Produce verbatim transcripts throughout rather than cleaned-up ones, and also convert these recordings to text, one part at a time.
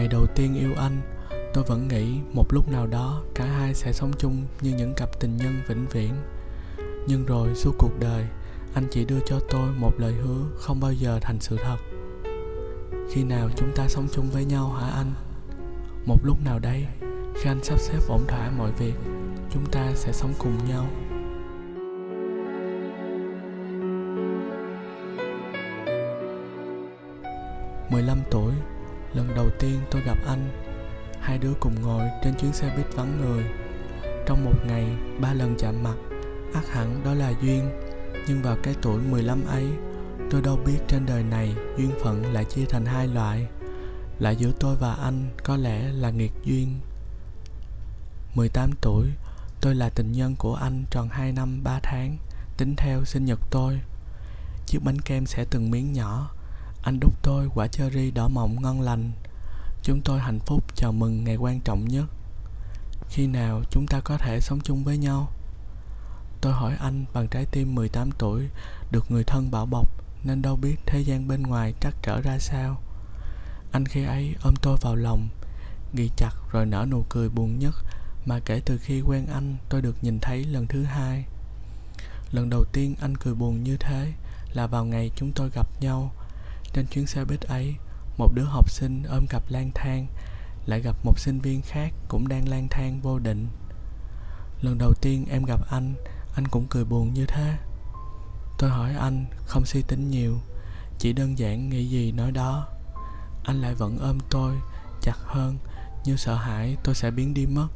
Ngày đầu tiên yêu anh, tôi vẫn nghĩ một lúc nào đó cả hai sẽ sống chung như những cặp tình nhân vĩnh viễn. Nhưng rồi suốt cuộc đời, anh chỉ đưa cho tôi một lời hứa không bao giờ thành sự thật. Khi nào chúng ta sống chung với nhau hả anh? Một lúc nào đây, khi anh sắp xếp ổn thỏa mọi việc, chúng ta sẽ sống cùng nhau. mười lăm tuổi, lần đầu tiên tôi gặp anh. Hai đứa cùng ngồi trên chuyến xe buýt vắng người. Trong một ngày, ba lần chạm mặt, ắt hẳn đó là duyên. Nhưng vào cái tuổi mười lăm ấy, tôi đâu biết trên đời này duyên phận lại chia thành hai loại. Lại giữa tôi và anh có lẽ là nghiệt duyên. mười tám tuổi, tôi là tình nhân của anh tròn hai năm ba tháng, tính theo sinh nhật tôi. Chiếc bánh kem sẽ từng miếng nhỏ, anh đút tôi quả cherry đỏ mọng ngon lành. Chúng tôi hạnh phúc chào mừng ngày quan trọng nhất. Khi nào chúng ta có thể sống chung với nhau? Tôi hỏi anh bằng trái tim mười tám tuổi, được người thân bảo bọc nên đâu biết thế gian bên ngoài trắc trở ra sao. Anh khi ấy ôm tôi vào lòng, ghi chặt rồi nở nụ cười buồn nhất mà kể từ khi quen anh tôi được nhìn thấy lần thứ hai. Lần đầu tiên anh cười buồn như thế là vào ngày chúng tôi gặp nhau. Trên chuyến xe buýt ấy, một đứa học sinh ôm cặp lang thang, lại gặp một sinh viên khác cũng đang lang thang vô định. Lần đầu tiên em gặp anh, anh cũng cười buồn như thế. Tôi hỏi anh, không suy tính nhiều, chỉ đơn giản nghĩ gì nói đó. Anh lại vẫn ôm tôi, chặt hơn, như sợ hãi tôi sẽ biến đi mất.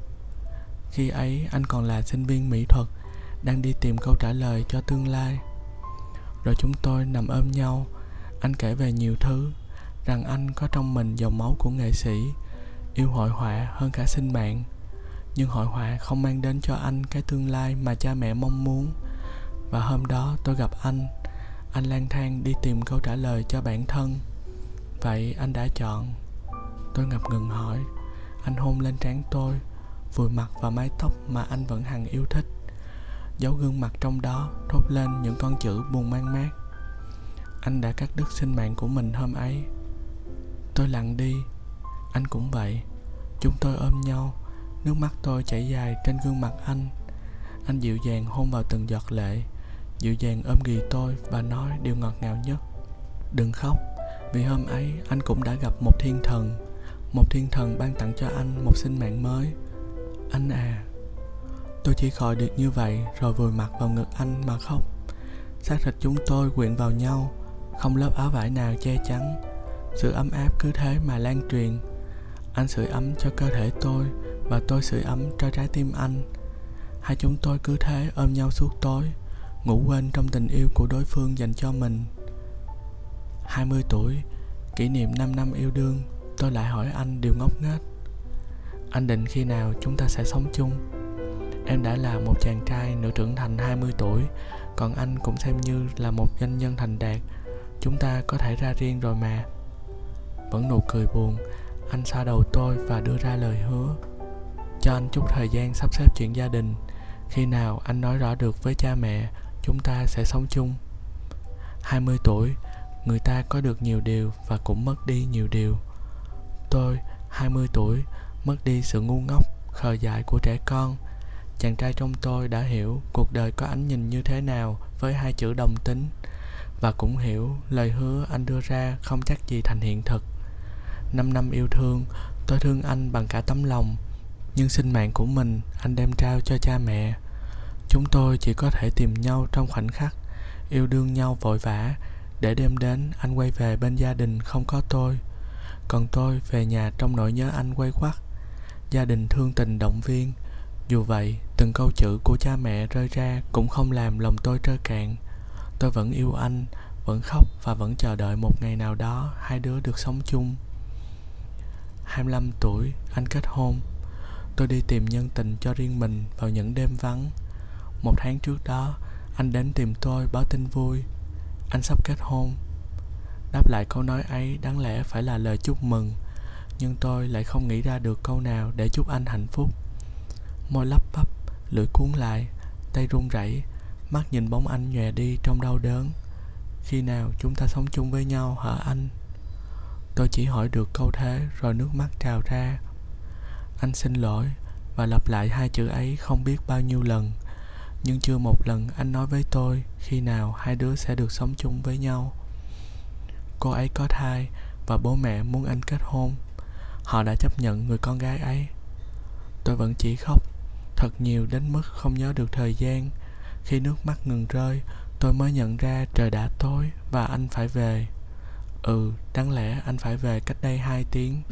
Khi ấy anh còn là sinh viên mỹ thuật, đang đi tìm câu trả lời cho tương lai. Rồi chúng tôi nằm ôm nhau, anh kể về nhiều thứ, rằng anh có trong mình dòng máu của nghệ sĩ, yêu hội họa hơn cả sinh mạng. Nhưng hội họa không mang đến cho anh cái tương lai mà cha mẹ mong muốn. Và hôm đó tôi gặp anh, anh lang thang đi tìm câu trả lời cho bản thân. Vậy anh đã chọn? Tôi ngập ngừng hỏi. Anh hôn lên trán tôi, vùi mặt vào mái tóc mà anh vẫn hằng yêu thích, giấu gương mặt trong đó, thốt lên những con chữ buồn man mác. Anh đã cắt đứt sinh mạng của mình hôm ấy. Tôi lặng đi, anh cũng vậy. Chúng tôi ôm nhau, nước mắt tôi chảy dài trên gương mặt anh. Anh dịu dàng hôn vào từng giọt lệ, dịu dàng ôm ghì tôi và nói điều ngọt ngào nhất. Đừng khóc, vì hôm ấy anh cũng đã gặp một thiên thần. Một thiên thần ban tặng cho anh một sinh mạng mới. Anh à. Tôi chỉ khỏi được như vậy rồi vùi mặt vào ngực anh mà khóc. Xác thịt chúng tôi quyện vào nhau, không lớp áo vải nào che chắn. Sự ấm áp cứ thế mà lan truyền. Anh sưởi ấm cho cơ thể tôi và tôi sưởi ấm cho trái tim anh. Hai chúng tôi cứ thế ôm nhau suốt tối, ngủ quên trong tình yêu của đối phương dành cho mình. hai mươi tuổi, kỷ niệm năm năm yêu đương, tôi lại hỏi anh điều ngốc nghếch. Anh định khi nào chúng ta sẽ sống chung? Em đã là một chàng trai nửa trưởng thành hai mươi tuổi, còn anh cũng xem như là một doanh nhân thành đạt. Chúng ta có thể ra riêng rồi mà. Vẫn nụ cười buồn, anh xoa đầu tôi và đưa ra lời hứa. Cho anh chút thời gian sắp xếp chuyện gia đình. Khi nào anh nói rõ được với cha mẹ, chúng ta sẽ sống chung. hai mươi tuổi, người ta có được nhiều điều và cũng mất đi nhiều điều. Tôi, hai mươi tuổi, mất đi sự ngu ngốc, khờ dại của trẻ con. Chàng trai trong tôi đã hiểu cuộc đời có ánh nhìn như thế nào với hai chữ đồng tính. Và cũng hiểu lời hứa anh đưa ra không chắc gì thành hiện thực. Năm năm yêu thương, tôi thương anh bằng cả tấm lòng. Nhưng sinh mạng của mình anh đem trao cho cha mẹ. Chúng tôi chỉ có thể tìm nhau trong khoảnh khắc, yêu đương nhau vội vã, để đêm đến anh quay về bên gia đình không có tôi. Còn tôi về nhà trong nỗi nhớ anh quay quắt. Gia đình thương tình động viên. Dù vậy, từng câu chữ của cha mẹ rơi ra cũng không làm lòng tôi trơ cạn. Tôi vẫn yêu anh, vẫn khóc và vẫn chờ đợi một ngày nào đó hai đứa được sống chung. hai mươi lăm tuổi, anh kết hôn. Tôi đi tìm nhân tình cho riêng mình vào những đêm vắng. Một tháng trước đó, anh đến tìm tôi báo tin vui. Anh sắp kết hôn. Đáp lại câu nói ấy đáng lẽ phải là lời chúc mừng, nhưng tôi lại không nghĩ ra được câu nào để chúc anh hạnh phúc. Môi lắp bắp, lưỡi cuốn lại, tay run rẩy, mắt nhìn bóng anh nhòe đi trong đau đớn. Khi nào chúng ta sống chung với nhau hả anh? Tôi chỉ hỏi được câu thế rồi nước mắt trào ra. Anh xin lỗi, và lặp lại hai chữ ấy không biết bao nhiêu lần. Nhưng chưa một lần anh nói với tôi khi nào hai đứa sẽ được sống chung với nhau. Cô ấy có thai và bố mẹ muốn anh kết hôn. Họ đã chấp nhận người con gái ấy. Tôi vẫn chỉ khóc, thật nhiều đến mức không nhớ được thời gian. Khi nước mắt ngừng rơi, tôi mới nhận ra trời đã tối và anh phải về. Ừ, đáng lẽ anh phải về cách đây hai tiếng.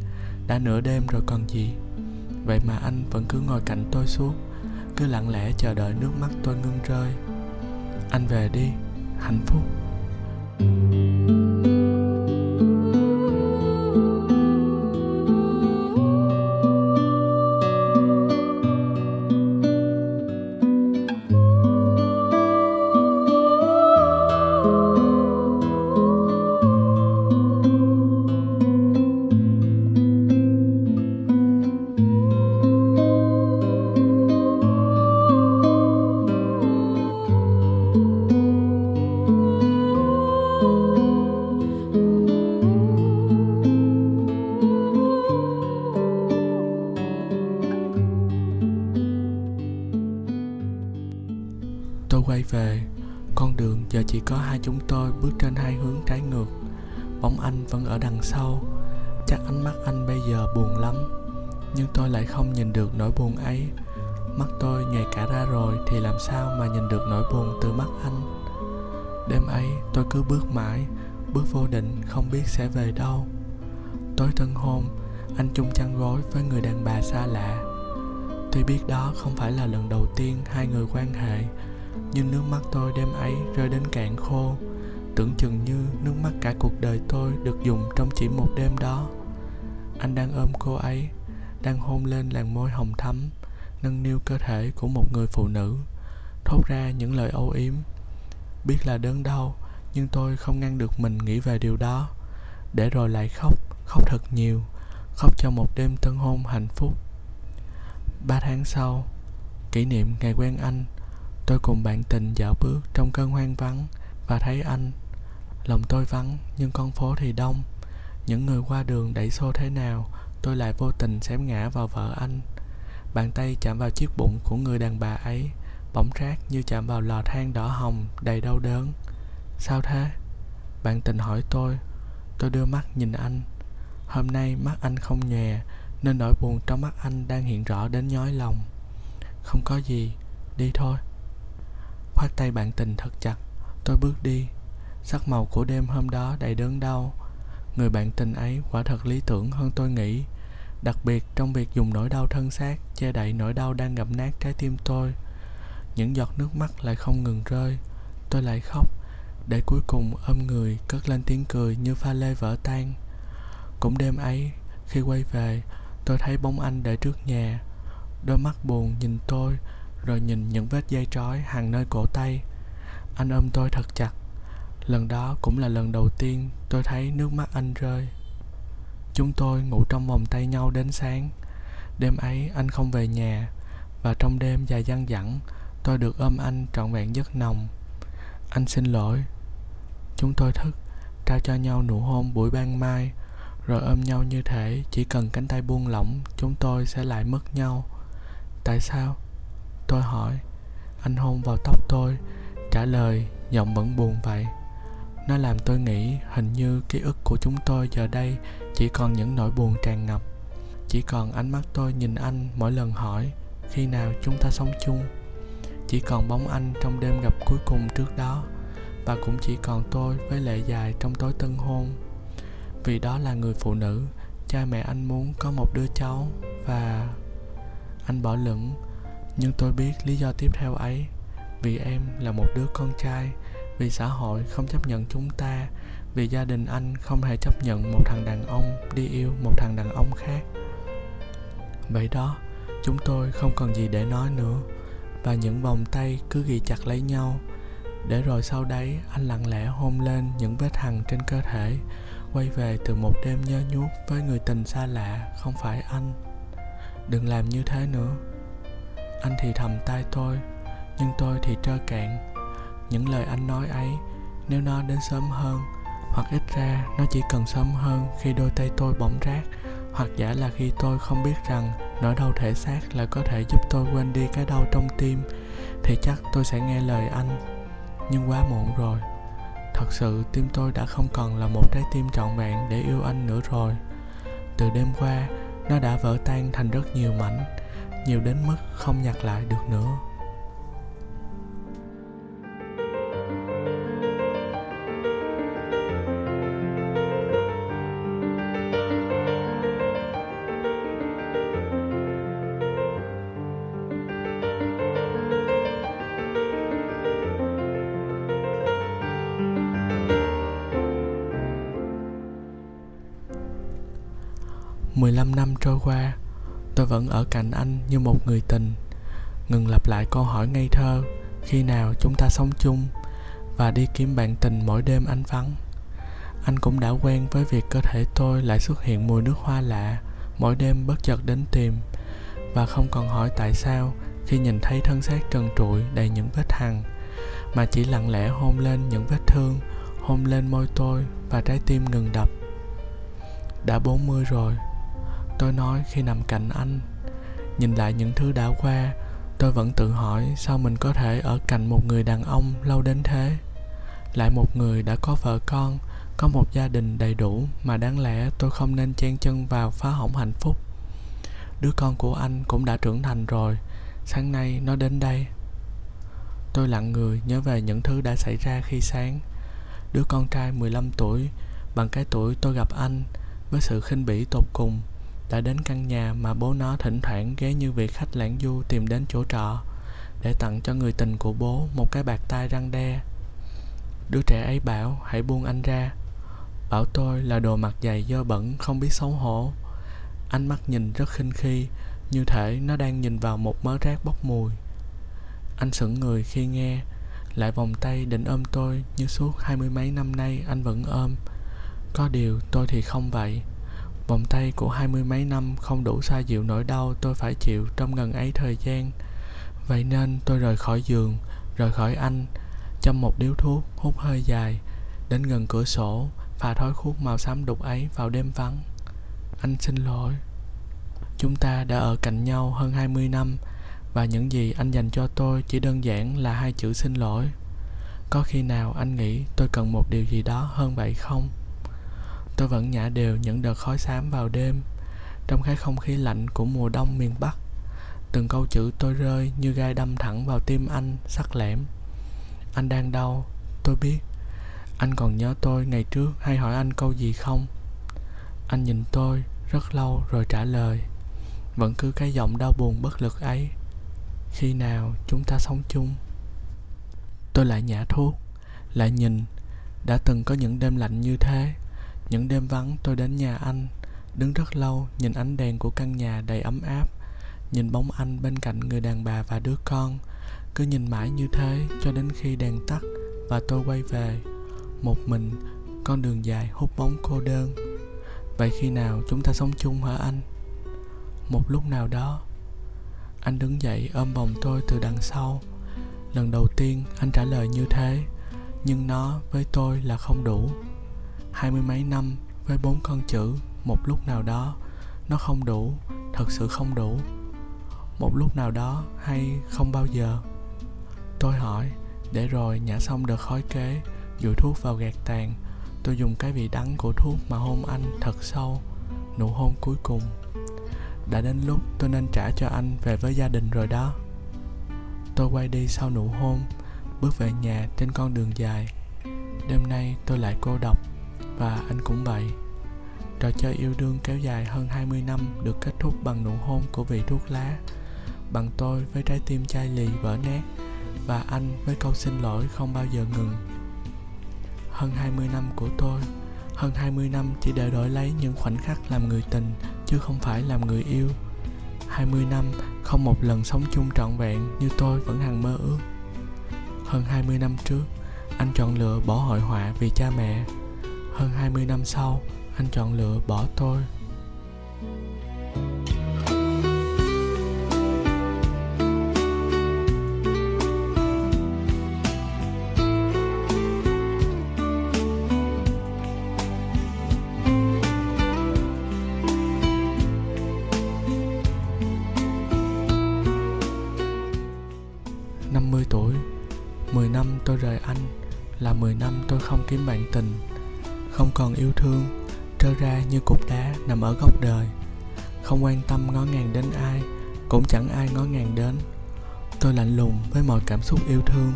Đã nửa đêm rồi còn gì. Vậy mà anh vẫn cứ ngồi cạnh tôi suốt, cứ lặng lẽ chờ đợi nước mắt tôi ngưng rơi. Anh về đi, hạnh phúc. Tôi quay về, con đường giờ chỉ có hai chúng tôi bước trên hai hướng trái ngược. Bóng anh vẫn ở đằng sau, chắc ánh mắt anh bây giờ buồn lắm. Nhưng tôi lại không nhìn được nỗi buồn ấy. Mắt tôi nhòe cả ra rồi thì làm sao mà nhìn được nỗi buồn từ mắt anh. Đêm ấy tôi cứ bước mãi, bước vô định không biết sẽ về đâu. Tối tân hôn, anh chung chăn gối với người đàn bà xa lạ. Tuy biết đó không phải là lần đầu tiên hai người quan hệ, nhưng nước mắt tôi đêm ấy rơi đến cạn khô. Tưởng chừng như nước mắt cả cuộc đời tôi được dùng trong chỉ một đêm đó. Anh đang ôm cô ấy, đang hôn lên làn môi hồng thắm, nâng niu cơ thể của một người phụ nữ, thốt ra những lời âu yếm. Biết là đớn đau, nhưng tôi không ngăn được mình nghĩ về điều đó, để rồi lại khóc, khóc thật nhiều, khóc cho một đêm tân hôn hạnh phúc. Ba tháng sau, kỷ niệm ngày quen anh, tôi cùng bạn tình dạo bước trong cơn hoang vắng và thấy anh. Lòng tôi vắng nhưng con phố thì đông. Những người qua đường đẩy xô thế nào, tôi lại vô tình xém ngã vào vợ anh. Bàn tay chạm vào chiếc bụng của người đàn bà ấy, bỏng rát như chạm vào lò than đỏ hồng đầy đau đớn. Sao thế? Bạn tình hỏi tôi. Tôi đưa mắt nhìn anh. Hôm nay mắt anh không nhòe, nên nỗi buồn trong mắt anh đang hiện rõ đến nhói lòng. Không có gì, đi thôi. Khoác tay bạn tình thật chặt, tôi bước đi. Sắc màu của đêm hôm đó đầy đớn đau. Người bạn tình ấy quả thật lý tưởng hơn tôi nghĩ, đặc biệt trong việc dùng nỗi đau thân xác che đậy nỗi đau đang ngậm nát trái tim tôi. Những giọt nước mắt lại không ngừng rơi. Tôi lại khóc, để cuối cùng ôm người cất lên tiếng cười như pha lê vỡ tan. Cũng đêm ấy, khi quay về, tôi thấy bóng anh để trước nhà. Đôi mắt buồn nhìn tôi, rồi nhìn những vết dây trói hàng nơi cổ tay. Anh ôm tôi thật chặt. Lần đó cũng là lần đầu tiên tôi thấy nước mắt anh rơi. Chúng tôi ngủ trong vòng tay nhau đến sáng. Đêm ấy anh không về nhà, và trong đêm dài dằng dẳng, tôi được ôm anh trọn vẹn giấc nồng. Anh xin lỗi. Chúng tôi thức, trao cho nhau nụ hôn buổi ban mai, rồi ôm nhau như thể chỉ cần cánh tay buông lỏng, chúng tôi sẽ lại mất nhau. Tại sao? Tôi hỏi. Anh hôn vào tóc tôi, trả lời giọng vẫn buồn vậy. Nó làm tôi nghĩ hình như ký ức của chúng tôi giờ đây chỉ còn những nỗi buồn tràn ngập. Chỉ còn ánh mắt tôi nhìn anh mỗi lần hỏi khi nào chúng ta sống chung. Chỉ còn bóng anh trong đêm gặp cuối cùng trước đó, và cũng chỉ còn tôi với lệ dài trong tối tân hôn. Vì đó là người phụ nữ, cha mẹ anh muốn có một đứa cháu và anh bỏ lửng. Nhưng tôi biết lý do tiếp theo ấy. Vì em là một đứa con trai, vì xã hội không chấp nhận chúng ta, vì gia đình anh không hề chấp nhận một thằng đàn ông đi yêu một thằng đàn ông khác. Vậy đó, chúng tôi không còn gì để nói nữa. Và những vòng tay cứ ghì chặt lấy nhau. Để rồi sau đấy anh lặng lẽ hôn lên những vết hằn trên cơ thể, quay về từ một đêm nhớ nhuốc với người tình xa lạ không phải anh. Đừng làm như thế nữa, anh thì thầm tai tôi, nhưng tôi thì trơ cạn. Những lời anh nói ấy, nếu nó đến sớm hơn, hoặc ít ra nó chỉ cần sớm hơn khi đôi tay tôi bỗng rát, hoặc giả là khi tôi không biết rằng nỗi đau thể xác là có thể giúp tôi quên đi cái đau trong tim, thì chắc tôi sẽ nghe lời anh. Nhưng quá muộn rồi. Thật sự tim tôi đã không còn là một trái tim trọn vẹn để yêu anh nữa rồi. Từ đêm qua, nó đã vỡ tan thành rất nhiều mảnh, nhiều đến mức không nhặt lại được nữa. mười lăm năm trôi qua, tôi vẫn ở cạnh anh như một người tình, ngừng lặp lại câu hỏi ngây thơ khi nào chúng ta sống chung, và đi kiếm bạn tình mỗi đêm anh vắng. Anh cũng đã quen với việc cơ thể tôi lại xuất hiện mùi nước hoa lạ mỗi đêm bất chợt đến tìm, và không còn hỏi tại sao khi nhìn thấy thân xác trần trụi đầy những vết hằn, mà chỉ lặng lẽ hôn lên những vết thương, hôn lên môi tôi và trái tim ngừng đập. Đã bốn mươi rồi, tôi nói khi nằm cạnh anh. Nhìn lại những thứ đã qua, tôi vẫn tự hỏi sao mình có thể ở cạnh một người đàn ông lâu đến thế. Lại một người đã có vợ con, có một gia đình đầy đủ mà đáng lẽ tôi không nên chen chân vào phá hỏng hạnh phúc. Đứa con của anh cũng đã trưởng thành rồi, sáng nay nó đến đây. Tôi lặng người nhớ về những thứ đã xảy ra khi sáng. Đứa con trai mười lăm tuổi, bằng cái tuổi tôi gặp anh, với sự khinh bỉ tột cùng, đã đến căn nhà mà bố nó thỉnh thoảng ghé như vị khách lãng du tìm đến chỗ trọ, để tặng cho người tình của bố một cái bạt tai răng đe. Đứa trẻ ấy bảo hãy buông anh ra, bảo tôi là đồ mặt dày dơ bẩn không biết xấu hổ. Ánh mắt nhìn rất khinh khi, như thể nó đang nhìn vào một mớ rác bốc mùi. Anh sững người khi nghe, lại vòng tay định ôm tôi như suốt hai mươi mấy năm nay anh vẫn ôm. Có điều tôi thì không vậy. Vòng tay của hai mươi mấy năm không đủ xoa dịu nỗi đau tôi phải chịu trong ngần ấy thời gian. Vậy nên tôi rời khỏi giường, rời khỏi anh, châm một điếu thuốc, hút hơi dài, đến gần cửa sổ, phà thói thuốc màu xám đục ấy vào đêm vắng. Anh xin lỗi. Chúng ta đã ở cạnh nhau hơn hai mươi năm, và những gì anh dành cho tôi chỉ đơn giản là hai chữ xin lỗi. Có khi nào anh nghĩ tôi cần một điều gì đó hơn vậy không? Tôi vẫn nhả đều những đợt khói xám vào đêm, trong cái không khí lạnh của mùa đông miền Bắc. Từng câu chữ tôi rơi như gai đâm thẳng vào tim anh, sắc lẻm. Anh đang đau, tôi biết. Anh còn nhớ tôi ngày trước hay hỏi anh câu gì không? Anh nhìn tôi rất lâu rồi trả lời, vẫn cứ cái giọng đau buồn bất lực ấy. Khi nào chúng ta sống chung? Tôi lại nhả thuốc, lại nhìn. Đã từng có những đêm lạnh như thế. Những đêm vắng tôi đến nhà anh, đứng rất lâu nhìn ánh đèn của căn nhà đầy ấm áp, nhìn bóng anh bên cạnh người đàn bà và đứa con. Cứ nhìn mãi như thế cho đến khi đèn tắt và tôi quay về, một mình, con đường dài hút bóng cô đơn. Vậy khi nào chúng ta sống chung hả anh? Một lúc nào đó. Anh đứng dậy ôm vòng tôi từ đằng sau. Lần đầu tiên anh trả lời như thế, nhưng nó với tôi là không đủ. Hai mươi mấy năm với bốn con chữ một lúc nào đó, nó không đủ, thật sự không đủ. Một lúc nào đó hay không bao giờ? Tôi hỏi, để rồi nhả xong đợt khói kế, dụi thuốc vào gạt tàn. Tôi dùng cái vị đắng của thuốc mà hôn anh thật sâu, nụ hôn cuối cùng. Đã đến lúc tôi nên trả cho anh về với gia đình rồi đó. Tôi quay đi sau nụ hôn, bước về nhà trên con đường dài. Đêm nay tôi lại cô độc, và anh cũng vậy. Trò chơi yêu đương kéo dài hơn hai mươi năm được kết thúc bằng nụ hôn của vị thuốc lá, bằng tôi với trái tim chai lì vỡ nát, và anh với câu xin lỗi không bao giờ ngừng. Hơn hai mươi năm của tôi, hơn hai mươi năm chỉ để đổi lấy những khoảnh khắc làm người tình, chứ không phải làm người yêu. hai mươi năm không một lần sống chung trọn vẹn như tôi vẫn hằng mơ ước. Hơn hai mươi năm trước, anh chọn lựa bỏ hội họa vì cha mẹ. Hơn hai mươi năm sau, anh chọn lựa bỏ tôi. nằm ở góc đời, không quan tâm ngó ngàng đến ai, cũng chẳng ai ngó ngàng đến. Tôi lạnh lùng với mọi cảm xúc yêu thương.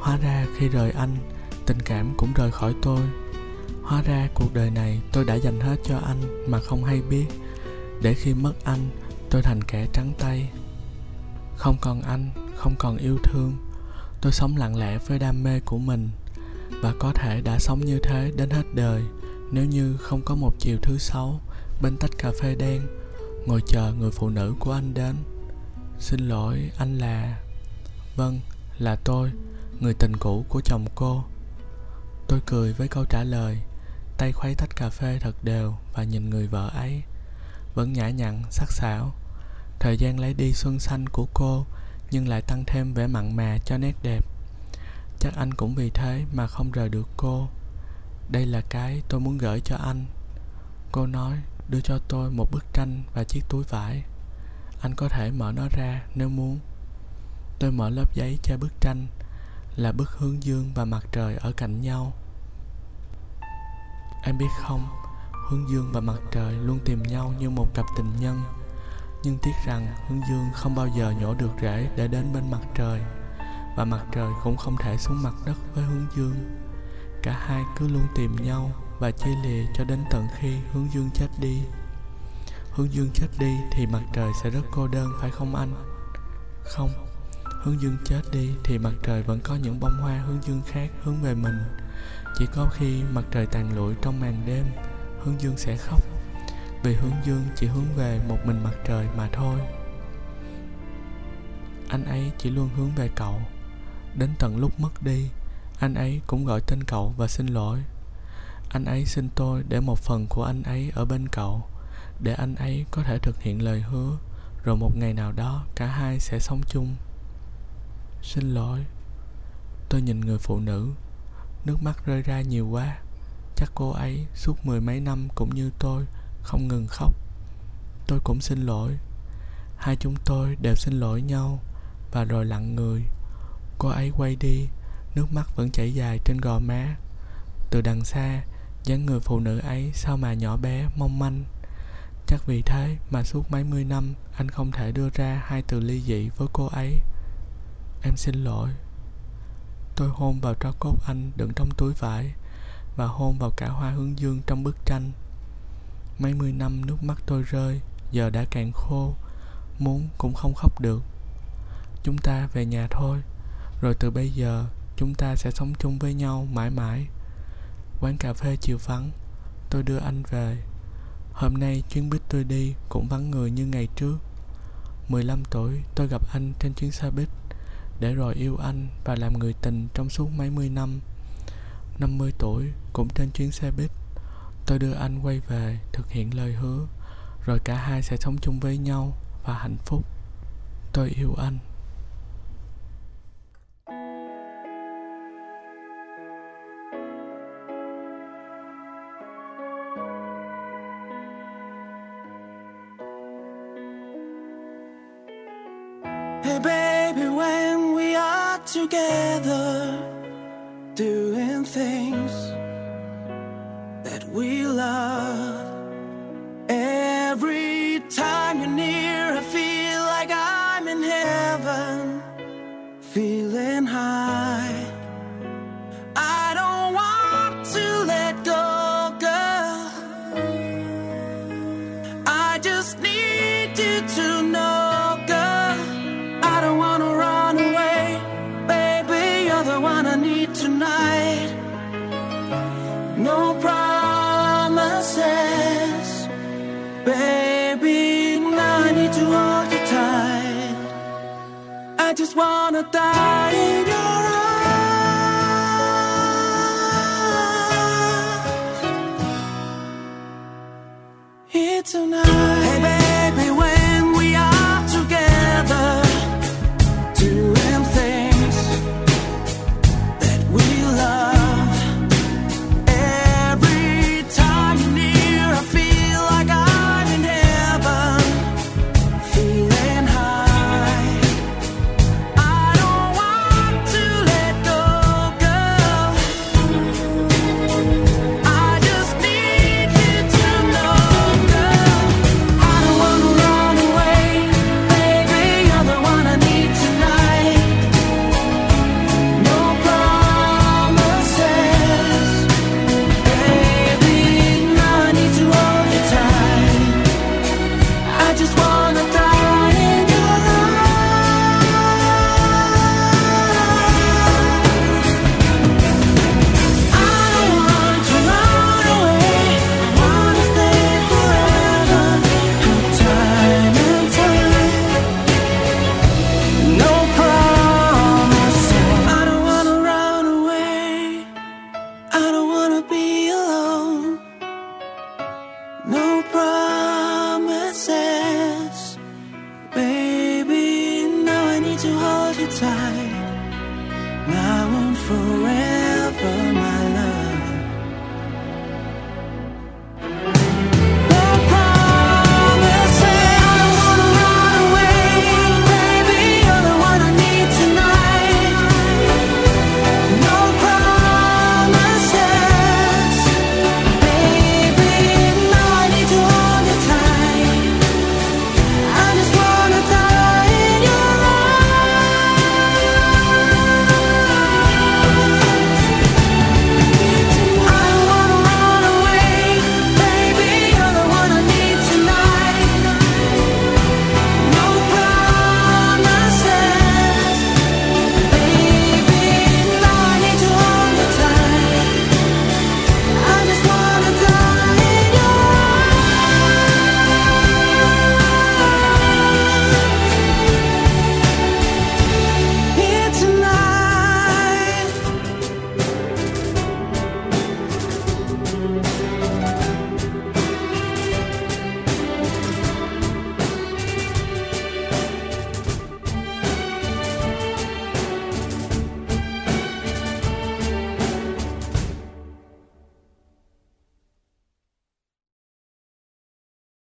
Hóa ra khi rời anh, tình cảm cũng rời khỏi tôi. Hóa ra cuộc đời này tôi đã dành hết cho anh mà không hay biết, để khi mất anh, tôi thành kẻ trắng tay. Không còn anh, không còn yêu thương, tôi sống lặng lẽ với đam mê của mình, và có thể đã sống như thế đến hết đời, nếu như không có một chiều thứ sáu bên tách cà phê đen, ngồi chờ người phụ nữ của anh đến. Xin lỗi, anh là... Vâng, là tôi, người tình cũ của chồng cô. Tôi cười với câu trả lời, tay khuấy tách cà phê thật đều và nhìn người vợ ấy, vẫn nhã nhặn, sắc sảo. Thời gian lấy đi xuân xanh của cô, nhưng lại tăng thêm vẻ mặn mà cho nét đẹp. Chắc anh cũng vì thế mà không rời được cô. Đây là cái tôi muốn gửi cho anh, cô nói, đưa cho tôi một bức tranh và chiếc túi vải. Anh có thể mở nó ra nếu muốn. Tôi mở lớp giấy che bức tranh, là bức hướng dương và mặt trời ở cạnh nhau. Em biết không, hướng dương và mặt trời luôn tìm nhau như một cặp tình nhân. Nhưng tiếc rằng hướng dương không bao giờ nhổ được rễ để đến bên mặt trời, và mặt trời cũng không thể xuống mặt đất với hướng dương. Cả hai cứ luôn tìm nhau và chia lìa cho đến tận khi hướng dương chết đi. Hướng dương chết đi thì mặt trời sẽ rất cô đơn, phải không anh? Không, hướng dương chết đi thì mặt trời vẫn có những bông hoa hướng dương khác hướng về mình. Chỉ có khi mặt trời tàn lụi trong màn đêm, hướng dương sẽ khóc, vì hướng dương chỉ hướng về một mình mặt trời mà thôi. Anh ấy chỉ luôn hướng về cậu. Đến tận lúc mất đi, anh ấy cũng gọi tên cậu và xin lỗi. Anh ấy xin tôi để một phần của anh ấy ở bên cậu, để anh ấy có thể thực hiện lời hứa, rồi một ngày nào đó cả hai sẽ sống chung. Xin lỗi. Tôi nhìn người phụ nữ, nước mắt rơi ra nhiều quá. Chắc cô ấy suốt mười mấy năm cũng như tôi, không ngừng khóc. Tôi cũng xin lỗi. Hai chúng tôi đều xin lỗi nhau, và rồi lặng người. Cô ấy quay đi, nước mắt vẫn chảy dài trên gò má. Từ đằng xa, dáng người phụ nữ ấy sao mà nhỏ bé, mong manh. Chắc vì thế mà suốt mấy mươi năm anh không thể đưa ra hai từ ly dị với cô ấy. Em xin lỗi. Tôi hôn vào tro cốt anh đựng trong túi vải, và hôn vào cả hoa hướng dương trong bức tranh. Mấy mươi năm nước mắt tôi rơi, giờ đã cạn khô, muốn cũng không khóc được. Chúng ta về nhà thôi, rồi từ bây giờ chúng ta sẽ sống chung với nhau mãi mãi. Quán cà phê chiều vắng, tôi đưa anh về. Hôm nay chuyến buýt tôi đi cũng vắng người như ngày trước. mười lăm tuổi tôi gặp anh trên chuyến xe buýt, để rồi yêu anh và làm người tình trong suốt mấy mươi năm. năm mươi tuổi cũng trên chuyến xe buýt, tôi đưa anh quay về thực hiện lời hứa, rồi cả hai sẽ sống chung với nhau và hạnh phúc. Tôi yêu anh. Hey baby, when we are together, doing things that we love. Every time you're near, I feel like I'm in heaven, feeling high. I don't want to let go, girl. I just need you to know. Tonight, no promises, baby, I need to hold you tight. I just wanna die in your arms here tonight. Hey, baby.